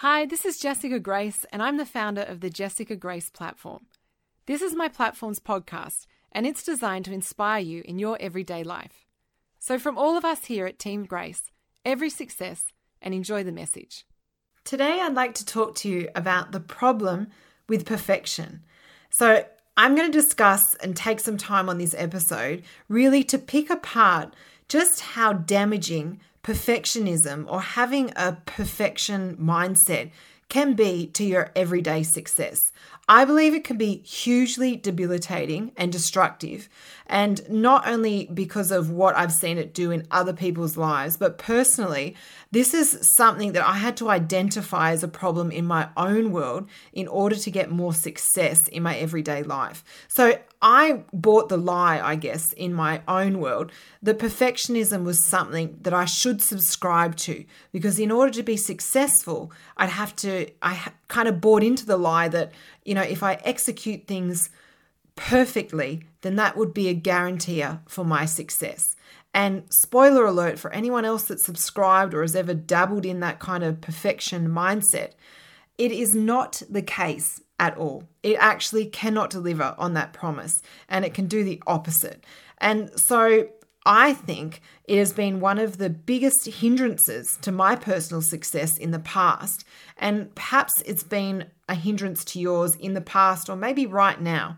Hi, this is Jessica Grace, and I'm the founder of the Jessica Grace platform. This is my platform's podcast, and it's designed to inspire you in your everyday life. So from all of us here at Team Grace, every success, and enjoy the message. Today, I'd like to talk to you about the problem with perfection. So I'm going to discuss and take some time on this episode really to pick apart just how damaging perfectionism or having a perfection mindset can be to your everyday success. I believe it can be hugely debilitating and destructive, and not only because of what I've seen it do in other people's lives, but personally, this is something that I had to identify as a problem in my own world in order to get more success in my everyday life. So I bought the lie, I guess, in my own world that perfectionism was something that I should subscribe to, because in order to be successful, I'd have to, I kind of bought into the lie that, if I execute things perfectly, then that would be a guaranteer for my success. And spoiler alert for anyone else that's subscribed or has ever dabbled in that kind of perfection mindset, it is not the case at all. It actually cannot deliver on that promise, and it can do the opposite. And so I think it has been one of the biggest hindrances to my personal success in the past, and perhaps it's been a hindrance to yours in the past or maybe right now.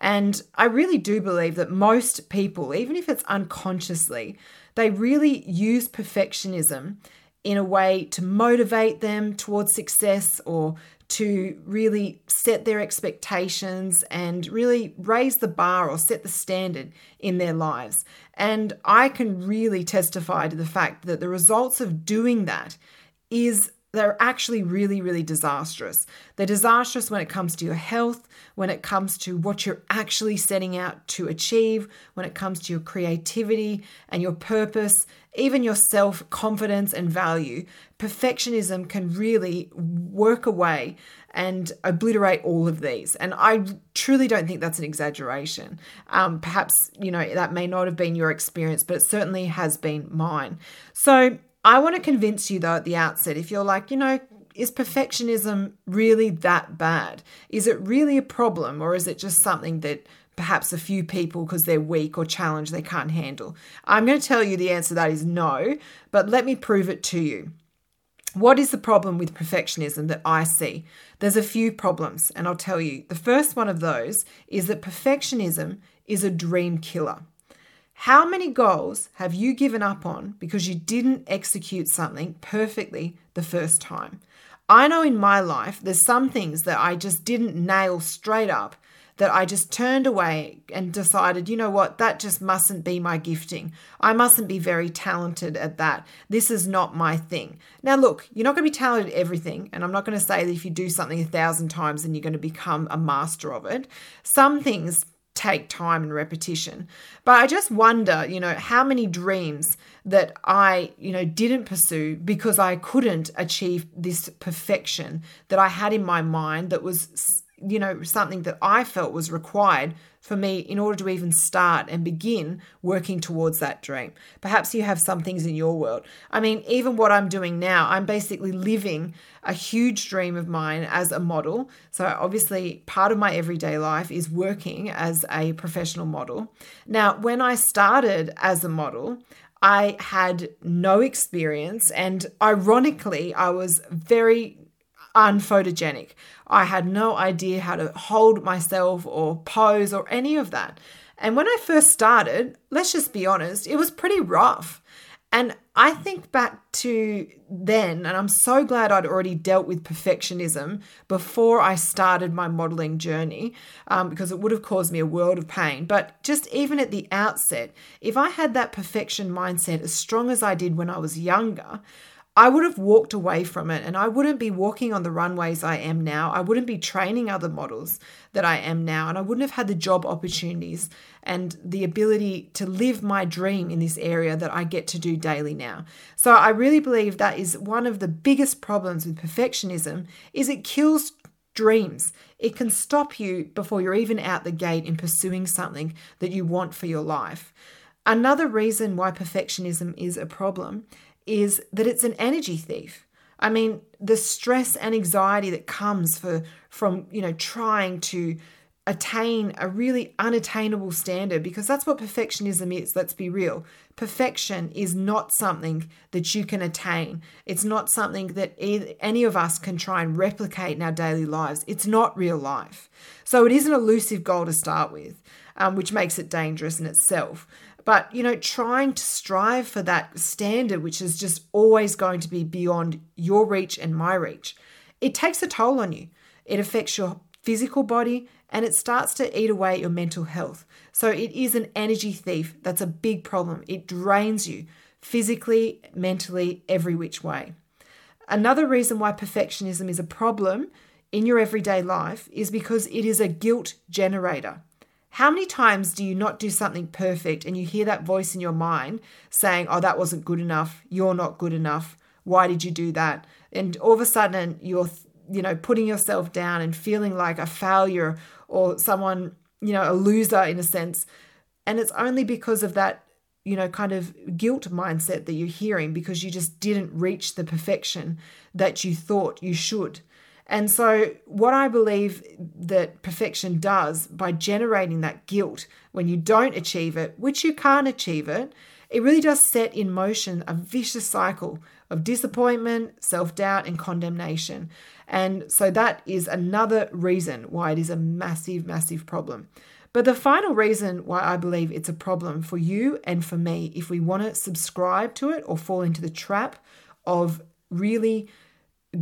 And I really do believe that most people, even if it's unconsciously, they really use perfectionism in a way to motivate them towards success or to really set their expectations and really raise the bar or set the standard in their lives. And I can really testify to the fact that the results of doing that is they're actually really, really disastrous. They're disastrous when it comes to your health, when it comes to what you're actually setting out to achieve, when it comes to your creativity and your purpose, even your self-confidence and value. Perfectionism can really work away and obliterate all of these. And I truly don't think that's an exaggeration. Perhaps, that may not have been your experience, but it certainly has been mine. So I want to convince you though at the outset, if you're like, is perfectionism really that bad? Is it really a problem, or is it just something that perhaps a few people, because they're weak or challenged, they can't handle? I'm going to tell you the answer to that is no, but let me prove it to you. What is the problem with perfectionism that I see? There's a few problems, and I'll tell you. The first one of those is that perfectionism is a dream killer. How many goals have you given up on because you didn't execute something perfectly the first time? I know in my life, there's some things that I just didn't nail straight up, that I just turned away and decided, that just mustn't be my gifting. I mustn't be very talented at that. This is not my thing. Now look, you're not going to be talented at everything, and I'm not going to say that if you do something 1,000 times, then you're going to become a master of it. Some things take time and repetition. But I just wonder, how many dreams that I, didn't pursue because I couldn't achieve this perfection that I had in my mind that was, something that I felt was required for me in order to even start and begin working towards that dream. Perhaps you have some things in your world. I mean, even what I'm doing now, I'm basically living a huge dream of mine as a model. So obviously part of my everyday life is working as a professional model. Now, when I started as a model, I had no experience, and ironically, I was very unphotogenic. I had no idea how to hold myself or pose or any of that. And when I first started, let's just be honest, it was pretty rough. And I think back to then, and I'm so glad I'd already dealt with perfectionism before I started my modeling journey, because it would have caused me a world of pain. But just even at the outset, if I had that perfection mindset as strong as I did when I was younger, I would have walked away from it, and I wouldn't be walking on the runways I am now. I wouldn't be training other models that I am now, and I wouldn't have had the job opportunities and the ability to live my dream in this area that I get to do daily now. So I really believe that is one of the biggest problems with perfectionism, is it kills dreams. It can stop you before you're even out the gate in pursuing something that you want for your life. Another reason why perfectionism is a problem is that it's an energy thief. I mean, the stress and anxiety that comes from, you know, trying to attain a really unattainable standard, because that's what perfectionism is. Let's be real. Perfection is not something that you can attain. It's not something that any of us can try and replicate in our daily lives. It's not real life. So it is an elusive goal to start with, which makes it dangerous in itself. But, you know, trying to strive for that standard, which is just always going to be beyond your reach and my reach, it takes a toll on you. It affects your physical body and it starts to eat away your mental health. So it is an energy thief. That's a big problem. It drains you physically, mentally, every which way. Another reason why perfectionism is a problem in your everyday life is because it is a guilt generator. How many times do you not do something perfect and you hear that voice in your mind saying, oh, that wasn't good enough. You're not good enough. Why did you do that? And all of a sudden you're, you know, putting yourself down and feeling like a failure or someone, you know, a loser in a sense. And it's only because of that, you know, kind of guilt mindset that you're hearing because you just didn't reach the perfection that you thought you should. And so what I believe that perfection does by generating that guilt when you don't achieve it, which you can't achieve it, it really does set in motion a vicious cycle of disappointment, self-doubt, and condemnation. And so that is another reason why it is a massive, massive problem. But the final reason why I believe it's a problem for you and for me, if we want to subscribe to it or fall into the trap of really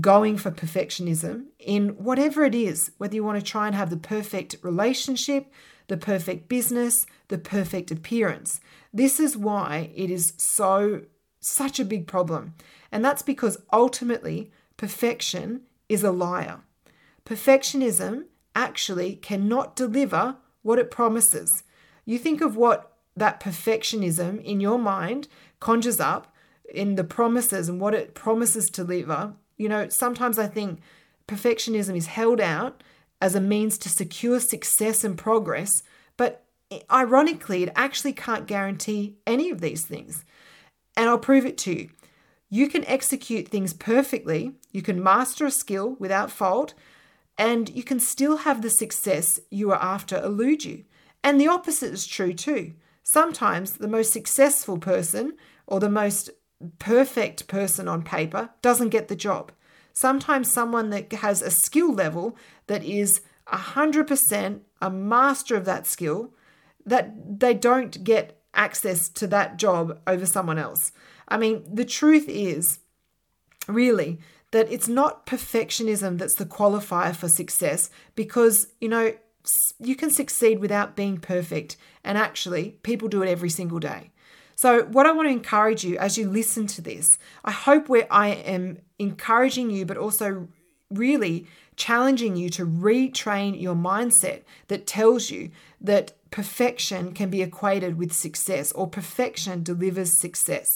going for perfectionism in whatever it is, whether you want to try and have the perfect relationship, the perfect business, the perfect appearance. This is why it is such a big problem. And that's because ultimately perfection is a liar. Perfectionism actually cannot deliver what it promises. You think of what that perfectionism in your mind conjures up in the promises and what it promises to deliver. You know, sometimes I think perfectionism is held out as a means to secure success and progress, but ironically, it actually can't guarantee any of these things. And I'll prove it to you. You can execute things perfectly, you can master a skill without fault, and you can still have the success you are after elude you. And the opposite is true too. Sometimes the most successful person or the most perfect person on paper doesn't get the job. Sometimes someone that has a skill level that is 100% a master of that skill, that they don't get access to that job over someone else. I mean, the truth is really that it's not perfectionism that's the qualifier for success because, you know, you can succeed without being perfect. And actually, people do it every single day. So what I want to encourage you as you listen to this, I hope where I am encouraging you, but also really challenging you to retrain your mindset that tells you that perfection can be equated with success or perfection delivers success.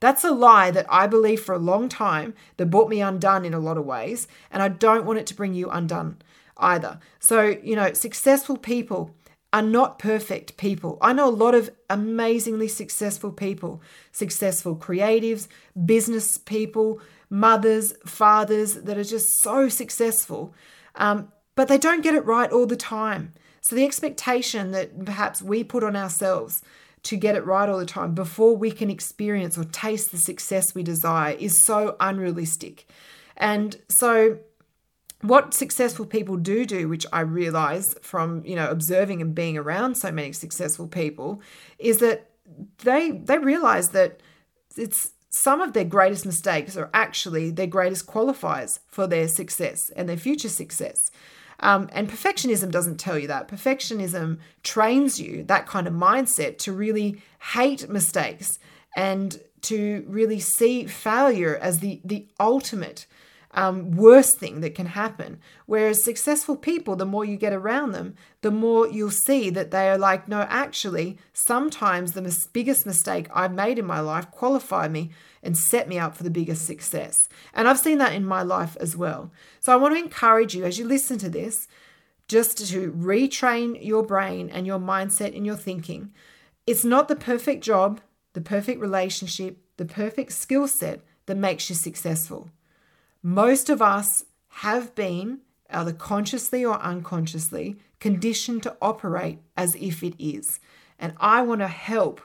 That's a lie that I believe for a long time that brought me undone in a lot of ways. And I don't want it to bring you undone either. So, you know, successful people are not perfect people. I know a lot of amazingly successful people, successful creatives, business people, mothers, fathers that are just so successful, but they don't get it right all the time. So the expectation that perhaps we put on ourselves to get it right all the time before we can experience or taste the success we desire is so unrealistic. And so what successful people do, which I realize from, you know, observing and being around so many successful people, is that they realize that it's some of their greatest mistakes are actually their greatest qualifiers for their success and their future success. And perfectionism doesn't tell you that. Perfectionism trains you, that kind of mindset, to really hate mistakes and to really see failure as the ultimate worst thing that can happen. Whereas successful people, the more you get around them, the more you'll see that they are like, no, actually, sometimes the biggest mistake I've made in my life qualified me and set me up for the biggest success. And I've seen that in my life as well. So I want to encourage you as you listen to this, just to retrain your brain and your mindset and your thinking. It's not the perfect job, the perfect relationship, the perfect skill set that makes you successful. Most of us have been, either consciously or unconsciously, conditioned to operate as if it is. And I want to help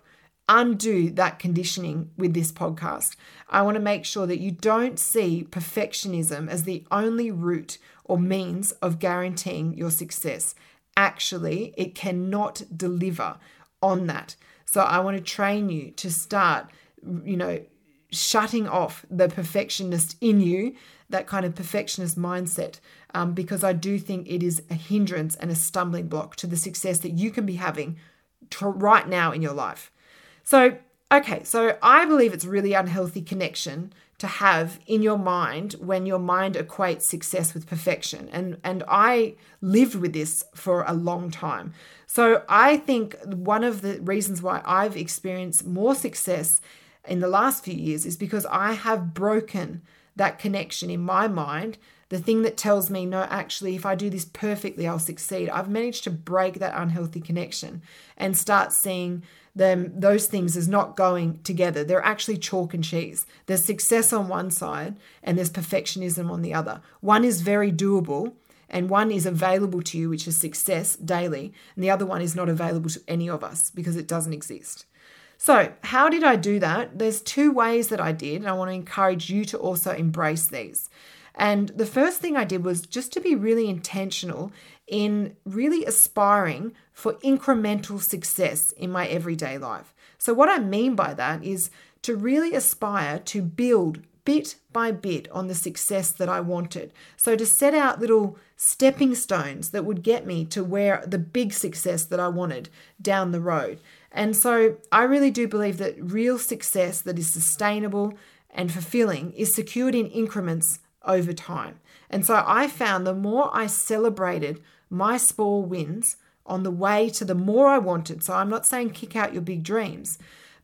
undo that conditioning with this podcast. I want to make sure that you don't see perfectionism as the only route or means of guaranteeing your success. Actually, it cannot deliver on that. So I want to train you to start, shutting off the perfectionist in you, that kind of perfectionist mindset, because I do think it is a hindrance and a stumbling block to the success that you can be having right now in your life. So I believe it's really unhealthy connection to have in your mind when your mind equates success with perfection. And I lived with this for a long time. So I think one of the reasons why I've experienced more success in the last few years is because I have broken that connection in my mind, the thing that tells me, no, actually, if I do this perfectly, I'll succeed. I've managed to break that unhealthy connection and start seeing those things as not going together. They're actually chalk and cheese. There's success on one side and there's perfectionism on the other. One is very doable and one is available to you, which is success daily. And the other one is not available to any of us because it doesn't exist. So how did I do that? There's two ways that I did, and I want to encourage you to also embrace these. And the first thing I did was just to be really intentional in really aspiring for incremental success in my everyday life. So what I mean by that is to really aspire to build bit by bit on the success that I wanted. So to set out little stepping stones that would get me to where the big success that I wanted down the road. And so I really do believe that real success that is sustainable and fulfilling is secured in increments over time. And so I found the more I celebrated my small wins on the way to the more I wanted. So I'm not saying kick out your big dreams,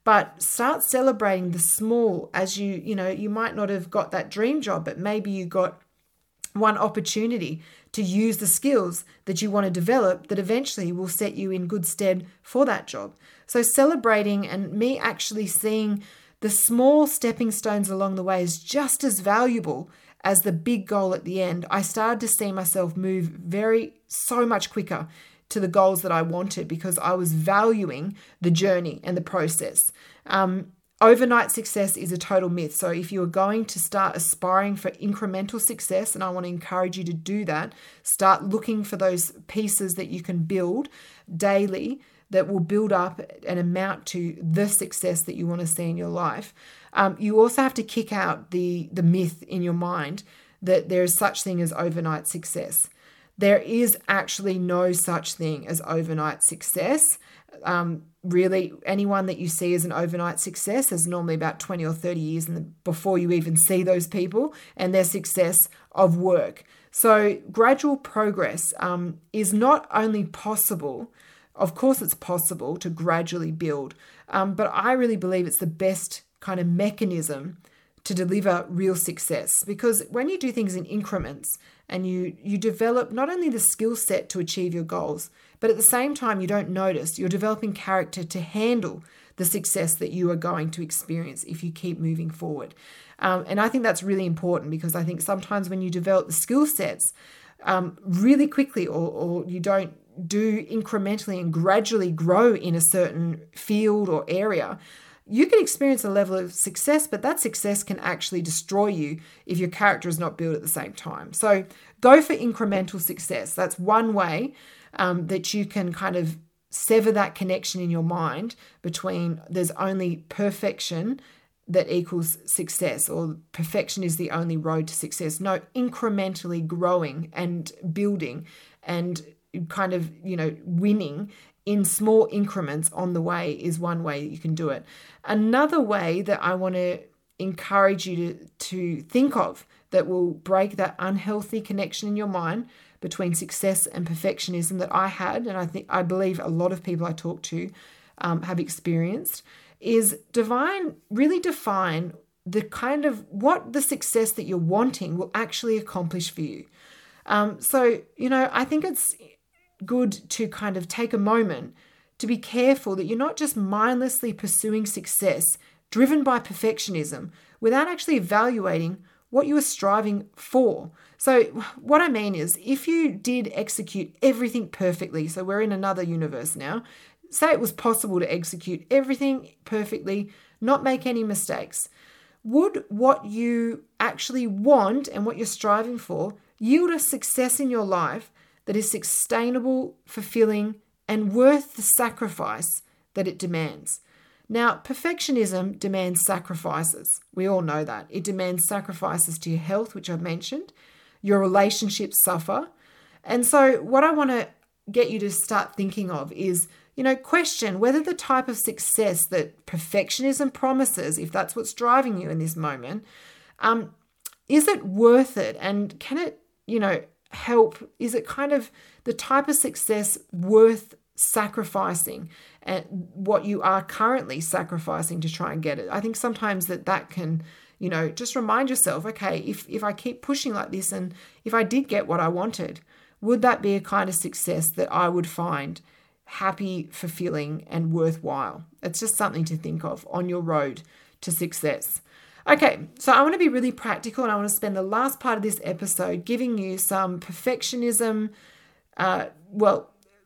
but start celebrating the small as you might not have got that dream job, but maybe you got one opportunity to use the skills that you want to develop that eventually will set you in good stead for that job. So celebrating and me actually seeing the small stepping stones along the way is just as valuable as the big goal at the end. I started to see myself move so much quicker to the goals that I wanted because I was valuing the journey and the process. Overnight success is a total myth. So if you are going to start aspiring for incremental success, and I want to encourage you to do that, start looking for those pieces that you can build daily that will build up and amount to the success that you want to see in your life. You also have to kick out the myth in your mind that there is such thing as overnight success. There is actually no such thing as overnight success. Really, anyone that you see as an overnight success is normally about 20 or 30 years before you even see those people and their success of work. So gradual progress is not only possible, of course it's possible to gradually build, but I really believe it's the best kind of mechanism to deliver real success. Because when you do things in increments and you develop not only the skill set to achieve your goals, but at the same time, you don't notice you're developing character to handle the success that you are going to experience if you keep moving forward. And I think that's really important because I think sometimes when you develop the skill sets really quickly or you don't do incrementally and gradually grow in a certain field or area, you can experience a level of success, but that success can actually destroy you if your character is not built at the same time. So go for incremental success. That's one way that you can kind of sever that connection in your mind between there's only perfection that equals success or perfection is the only road to success. No, incrementally growing and building and kind of, winning in small increments on the way is one way that you can do it. Another way that I want to encourage you to think of that will break that unhealthy connection in your mind between success and perfectionism that I had, and I believe a lot of people I talk to have experienced, is really define the kind of what the success that you're wanting will actually accomplish for you. I think it's good to kind of take a moment to be careful that you're not just mindlessly pursuing success driven by perfectionism without actually evaluating what you were striving for. So what I mean is, if you did execute everything perfectly, so we're in another universe now, say it was possible to execute everything perfectly, not make any mistakes, would what you actually want and what you're striving for yield a success in your life that is sustainable, fulfilling, and worth the sacrifice that it demands? Now, perfectionism demands sacrifices. We all know that. It demands sacrifices to your health, which I've mentioned. Your relationships suffer. And so what I want to get you to start thinking of is, question whether the type of success that perfectionism promises, if that's what's driving you in this moment, is it worth it? And can it, help? Is it kind of the type of success worth sacrificing and what you are currently sacrificing to try and get it? I think sometimes that can, just remind yourself, okay, if I keep pushing like this and if I did get what I wanted, would that be a kind of success that I would find happy, fulfilling, and worthwhile? It's just something to think of on your road to success. Okay, so I want to be really practical and I want to spend the last part of this episode giving you some perfectionism,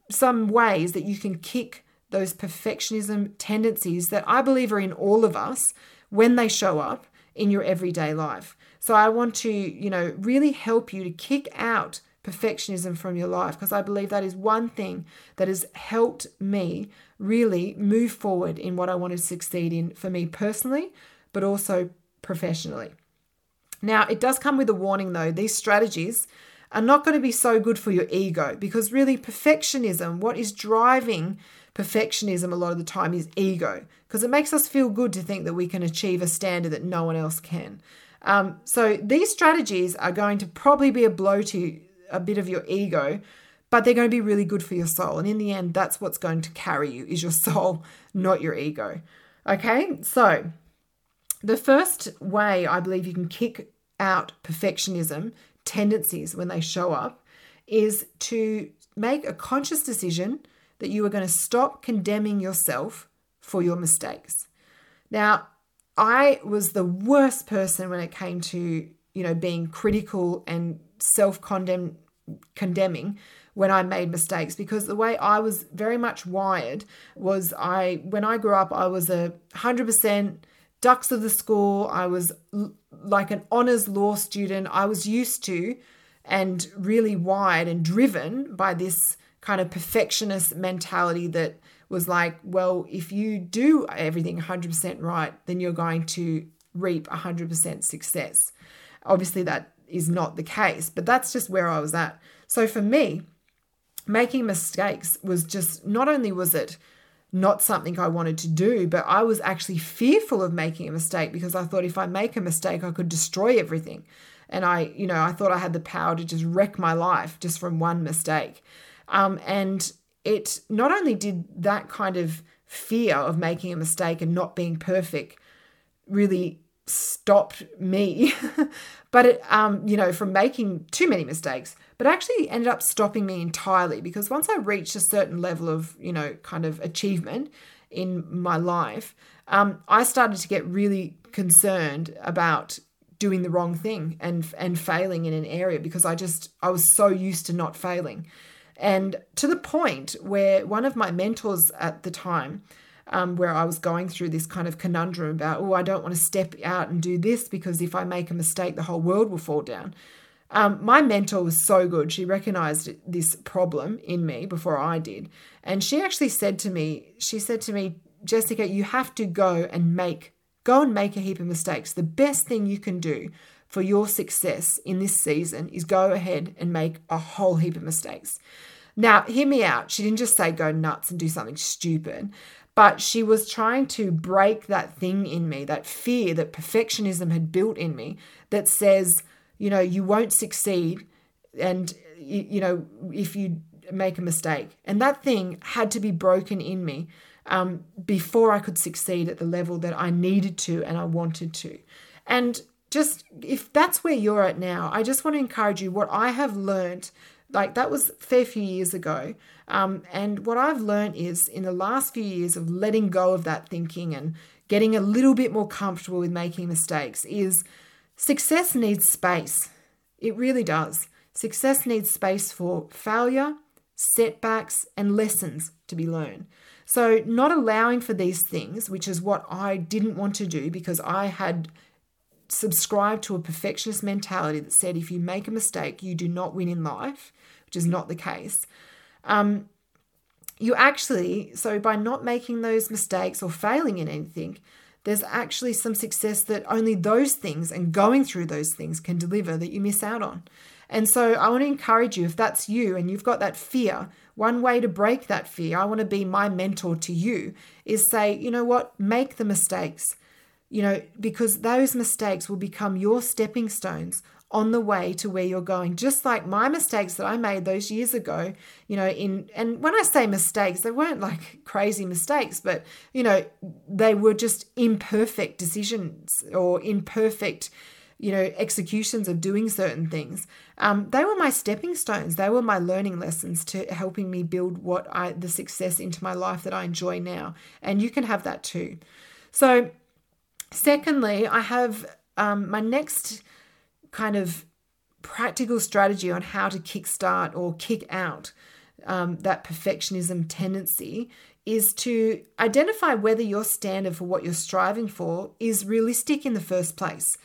some ways that you can kick those perfectionism tendencies that I believe are in all of us when they show up in your everyday life. So I want to, really help you to kick out perfectionism from your life, because I believe that is one thing that has helped me really move forward in what I want to succeed in for me personally, but also professionally. Now, it does come with a warning though. These strategies are not going to be so good for your ego, because really perfectionism, what is driving perfectionism a lot of the time is ego, because it makes us feel good to think that we can achieve a standard that no one else can. So these strategies are going to probably be a blow to a bit of your ego, but they're going to be really good for your soul. And in the end, that's what's going to carry you, is your soul, not your ego. Okay, so the first way I believe you can kick out perfectionism tendencies when they show up is to make a conscious decision that you are going to stop condemning yourself for your mistakes. Now, I was the worst person when it came to, being critical and self-condemning when I made mistakes, because the way I was very much wired was when I grew up, I was 100% ducks of the school. I was like an honors law student. I was used to and really wired and driven by this kind of perfectionist mentality that was like, well, if you do everything 100% right, then you're going to reap 100% success. Obviously, that is not the case, but that's just where I was at. So for me, making mistakes was just, not only was it not something I wanted to do, but I was actually fearful of making a mistake, because I thought if I make a mistake, I could destroy everything. And I thought I had the power to just wreck my life just from one mistake. And it not only did that kind of fear of making a mistake and not being perfect really stopped me, but it, from making too many mistakes, but actually ended up stopping me entirely, because once I reached a certain level of, kind of achievement in my life, I started to get really concerned about doing the wrong thing and failing in an area, because I was so used to not failing. And to the point where one of my mentors at the time, where I was going through this kind of conundrum about, I don't want to step out and do this because if I make a mistake, the whole world will fall down. My mentor was so good. She recognized this problem in me before I did. And she actually said to me, Jessica, you have to go and make a heap of mistakes. The best thing you can do for your success in this season is go ahead and make a whole heap of mistakes. Now, hear me out. She didn't just say go nuts and do something stupid, but she was trying to break that thing in me, that fear that perfectionism had built in me that says, you won't succeed and, if you make a mistake. And that thing had to be broken in me before I could succeed at the level that I needed to and I wanted to. And just if that's where you're at now, I just want to encourage you, what I have learned, like that was a fair few years ago. And what I've learned is in the last few years of letting go of that thinking and getting a little bit more comfortable with making mistakes is Success needs space. It really does. Success needs space for failure, setbacks, and lessons to be learned. So not allowing for these things, which is what I didn't want to do because I had subscribed to a perfectionist mentality that said if you make a mistake, you do not win in life, which is not the case. So by not making those mistakes or failing in anything, there's actually some success that only those things and going through those things can deliver that you miss out on. And so I want to encourage you, if that's you and you've got that fear, one way to break that fear, I want to be my mentor to you, is say, you know what, make the mistakes, because those mistakes will become your stepping stones on the way to where you're going. Just like my mistakes that I made those years ago, and when I say mistakes, they weren't like crazy mistakes, but they were just imperfect decisions or imperfect executions of doing certain things. They were my stepping stones. They were my learning lessons to helping me build the success into my life that I enjoy now. And you can have that too. So secondly, I have my next kind of practical strategy on how to kickstart or kick out that perfectionism tendency is to identify whether your standard for what you're striving for is realistic in the first place.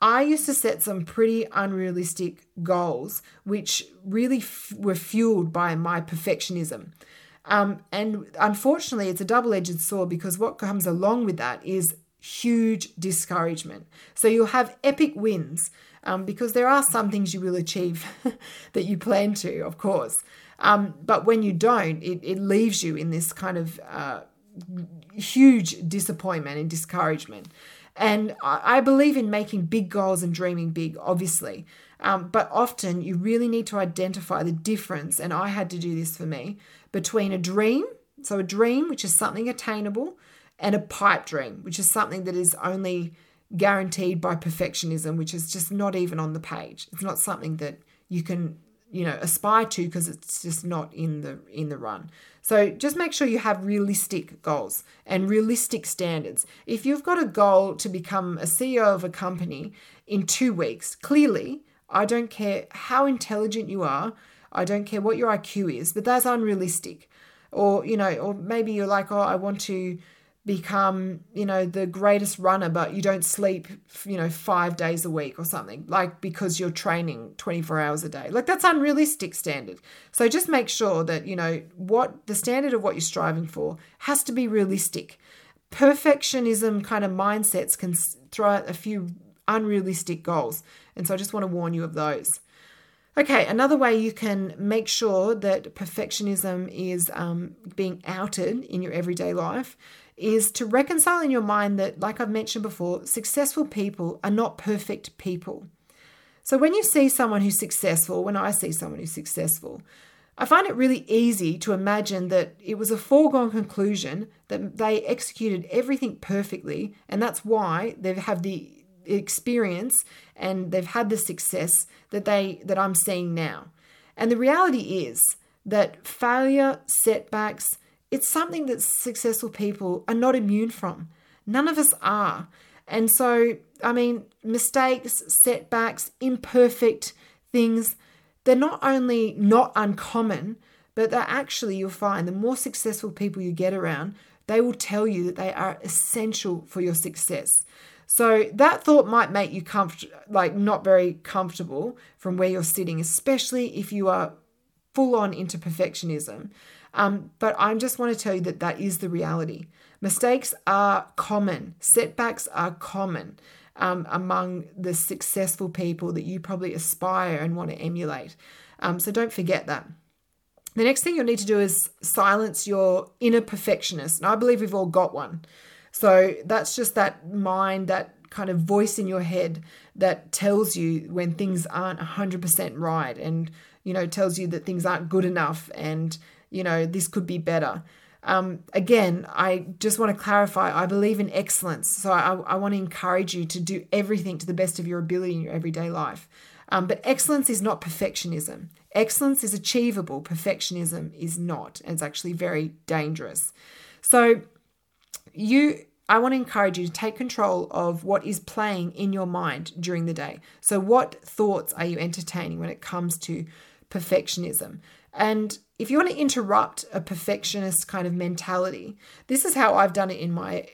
I used to set some pretty unrealistic goals, which really were fueled by my perfectionism. And unfortunately, it's a double-edged sword because what comes along with that is huge discouragement. So you'll have epic wins because there are some things you will achieve that you plan to, of course. But when you don't, it leaves you in this kind of huge disappointment and discouragement. And I believe in making big goals and dreaming big, obviously. But often you really need to identify the difference, and I had to do this for me, between a dream, which is something attainable, and a pipe dream, which is something that is only guaranteed by perfectionism, which is just not even on the page. It's not something that you can, aspire to because it's just not in the run. So just make sure you have realistic goals and realistic standards. If you've got a goal to become a CEO of a company in 2 weeks, clearly, I don't care how intelligent you are, I don't care what your IQ is, but that's unrealistic. Or maybe you're like, I want to become, the greatest runner, but you don't sleep, 5 days a week or something, like because you're training 24 hours a day. Like that's unrealistic standard. So just make sure that, what the standard of what you're striving for has to be realistic. Perfectionism kind of mindsets can throw out a few unrealistic goals. And so I just want to warn you of those. Okay, another way you can make sure that perfectionism is being outed in your everyday life is to reconcile in your mind that, like I've mentioned before, successful people are not perfect people. So when you see someone who's successful, when I see someone who's successful, I find it really easy to imagine that it was a foregone conclusion that they executed everything perfectly, and that's why they've had the experience and they've had the success that I'm seeing now. And the reality is that failure, setbacks, it's something that successful people are not immune from. None of us are. And so, mistakes, setbacks, imperfect things, they're not only not uncommon, but they're actually, you'll find the more successful people you get around, they will tell you that they are essential for your success. So that thought might make you not very comfortable from where you're sitting, especially if you are full on into perfectionism. But I just want to tell you that is the reality. Mistakes are common. Setbacks are common among the successful people that you probably aspire and want to emulate. So don't forget that. The next thing you'll need to do is silence your inner perfectionist. And I believe we've all got one. So that's just that mind, that kind of voice in your head that tells you when things aren't 100% right and, tells you that things aren't good enough and, this could be better. Again, I just want to clarify, I believe in excellence. So I want to encourage you to do everything to the best of your ability in your everyday life. But excellence is not perfectionism. Excellence is achievable. Perfectionism is not. And it's actually very dangerous. So you I want to encourage you to take control of what is playing in your mind during the day. So what thoughts are you entertaining when it comes to perfectionism? And if you want to interrupt a perfectionist kind of mentality, this is how I've done it in my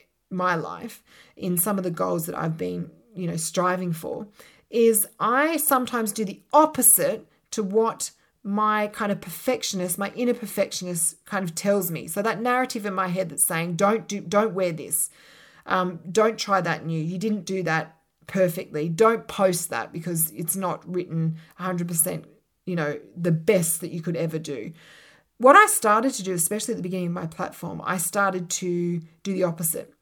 life, in some of the goals that I've been, striving for, is I sometimes do the opposite to what my kind of perfectionist, my inner perfectionist kind of tells me. So that narrative in my head that's saying, don't wear this. Don't try that new. You didn't do that perfectly. Don't post that because it's not written 100%, the best that you could ever do. What I started to do, especially at the beginning of my platform, I started to do the opposite.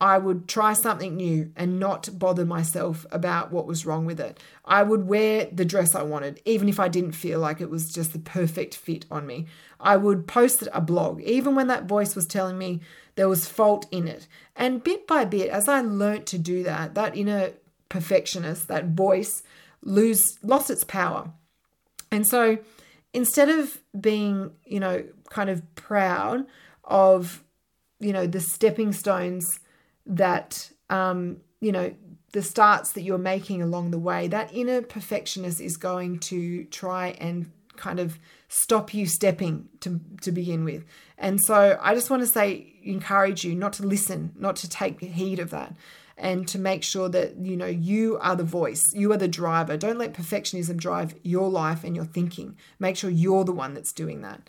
I would try something new and not bother myself about what was wrong with it. I would wear the dress I wanted, even if I didn't feel like it was just the perfect fit on me. I would post a blog, even when that voice was telling me there was fault in it. And bit by bit, as I learnt to do that, that inner perfectionist, that voice, lost its power. And so instead of being, kind of proud of the stepping stones that, the starts that you're making along the way, that inner perfectionist is going to try and kind of stop you stepping to begin with. And so I just want to say, encourage you not to listen, not to take heed of that, and to make sure that, you are the voice, you are the driver. Don't let perfectionism drive your life and your thinking. Make sure you're the one that's doing that.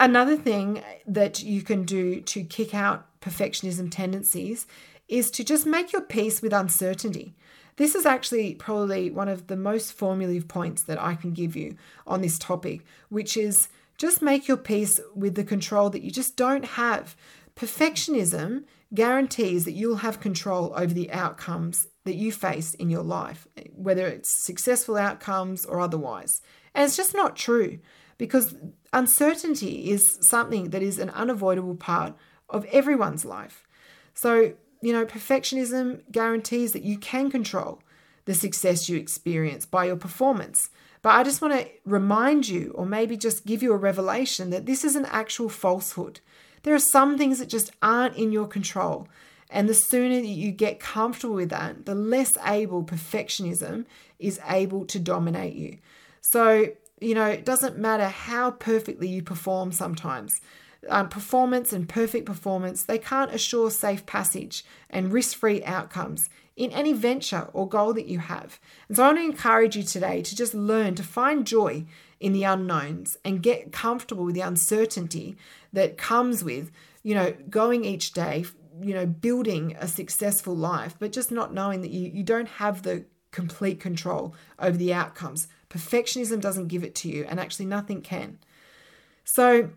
Another thing that you can do to kick out perfectionism tendencies is to just make your peace with uncertainty. This is actually probably one of the most formulative points that I can give you on this topic, which is just make your peace with the control that you just don't have. Perfectionism guarantees that you'll have control over the outcomes that you face in your life, whether it's successful outcomes or otherwise. And it's just not true. Because uncertainty is something that is an unavoidable part of everyone's life. So, perfectionism guarantees that you can control the success you experience by your performance. But I just want to remind you, or maybe just give you a revelation, that this is an actual falsehood. There are some things that just aren't in your control. And the sooner that you get comfortable with that, the less able perfectionism is able to dominate you. So, it doesn't matter how perfectly you perform sometimes. Performance and perfect performance, they can't assure safe passage and risk-free outcomes in any venture or goal that you have. And so I want to encourage you today to just learn to find joy in the unknowns and get comfortable with the uncertainty that comes with, going each day, building a successful life, but just not knowing that you don't have the complete control over the outcomes. Perfectionism doesn't give it to you, and actually nothing can. So,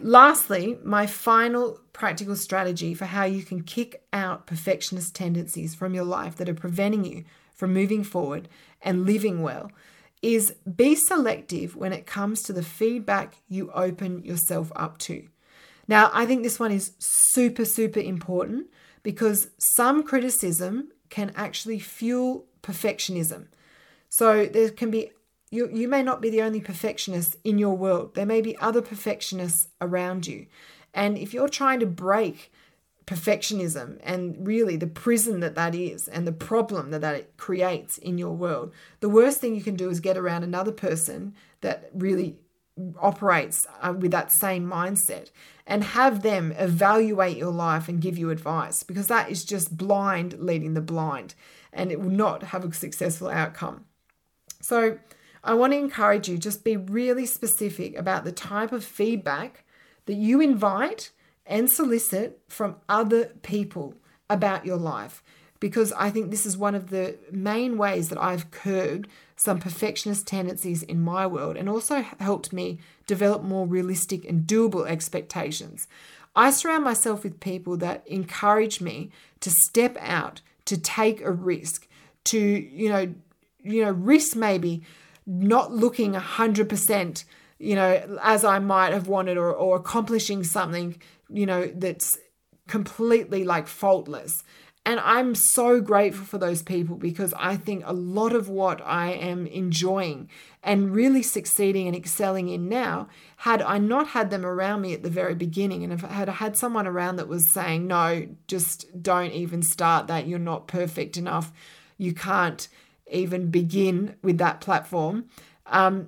lastly, my final practical strategy for how you can kick out perfectionist tendencies from your life that are preventing you from moving forward and living well is be selective when it comes to the feedback you open yourself up to. Now, I think this one is super, super important because some criticism can actually fuel perfectionism. So there can be, you may not be the only perfectionist in your world. There may be other perfectionists around you. And if you're trying to break perfectionism and really the prison that is and the problem that it creates in your world, the worst thing you can do is get around another person that really operates with that same mindset and have them evaluate your life and give you advice, because that is just blind leading the blind and it will not have a successful outcome. So I want to encourage you, just be really specific about the type of feedback that you invite and solicit from other people about your life, because I think this is one of the main ways that I've curbed some perfectionist tendencies in my world and also helped me develop more realistic and doable expectations. I surround myself with people that encourage me to step out, to take a risk, to, risk maybe not looking 100%, as I might have wanted, or accomplishing something, that's completely like faultless. And I'm so grateful for those people, because I think a lot of what I am enjoying and really succeeding and excelling in now, had I not had them around me at the very beginning, and if I had someone around that was saying, no, just don't even start that, you're not perfect enough, you can't even begin with that platform, I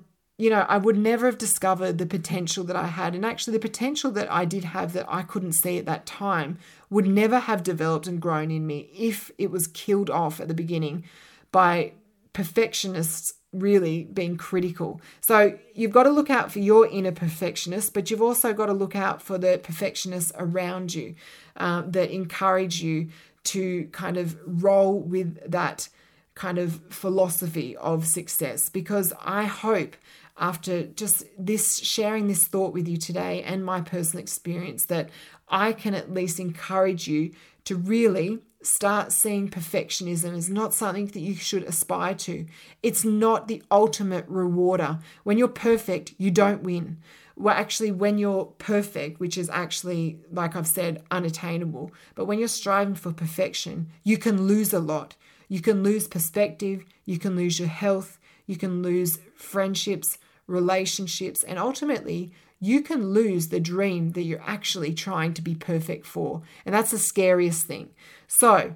would never have discovered the potential that I had. And actually the potential that I did have that I couldn't see at that time would never have developed and grown in me if it was killed off at the beginning by perfectionists really being critical. So you've got to look out for your inner perfectionist, but you've also got to look out for the perfectionists around you that encourage you to kind of roll with that kind of philosophy of success. Because I hope, after just this, sharing this thought with you today and my personal experience, that I can at least encourage you to really start seeing perfectionism as not something that you should aspire to. It's not the ultimate rewarder. When you're perfect, you don't win. Well, actually, when you're perfect, which is actually, like I've said, unattainable, but when you're striving for perfection, you can lose a lot. You can lose perspective, you can lose your health, you can lose friendships, relationships, and ultimately you can lose the dream that you're actually trying to be perfect for. And that's the scariest thing. So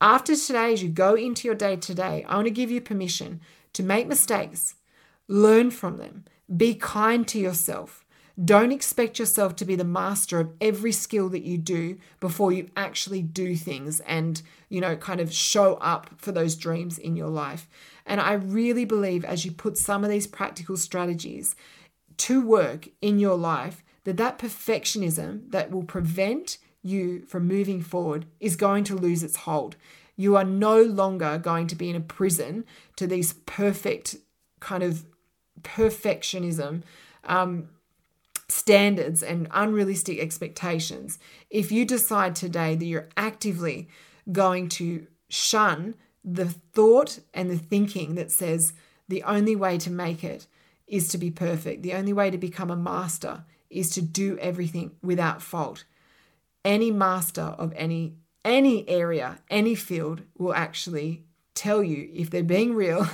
after today, as you go into your day today, I want to give you permission to make mistakes, learn from them, be kind to yourself. Don't expect yourself to be the master of every skill that you do before you actually do things and, kind of show up for those dreams in your life. And I really believe, as you put some of these practical strategies to work in your life, that perfectionism that will prevent you from moving forward is going to lose its hold. You are no longer going to be in a prison to these perfectionism, standards and unrealistic expectations. If you decide today that you're actively going to shun the thought and the thinking that says the only way to make it is to be perfect, the only way to become a master is to do everything without fault. Any master of any area, any field will actually tell you, if they're being real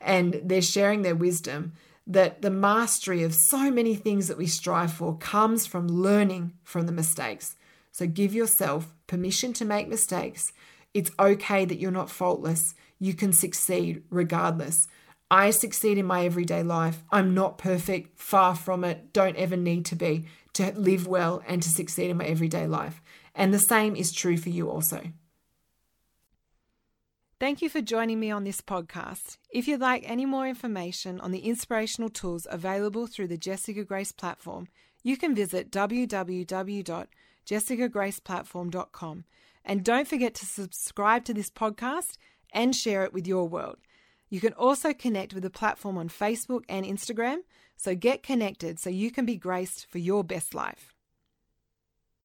and they're sharing their wisdom, that the mastery of so many things that we strive for comes from learning from the mistakes. So give yourself permission to make mistakes. It's okay that you're not faultless. You can succeed regardless. I succeed in my everyday life. I'm not perfect, far from it. Don't ever need to be, to live well and to succeed in my everyday life. And the same is true for you also. Thank you for joining me on this podcast. If you'd like any more information on the inspirational tools available through the Jessica Grace platform, you can visit www.jessicagraceplatform.com. And don't forget to subscribe to this podcast and share it with your world. You can also connect with the platform on Facebook and Instagram, so get connected so you can be graced for your best life.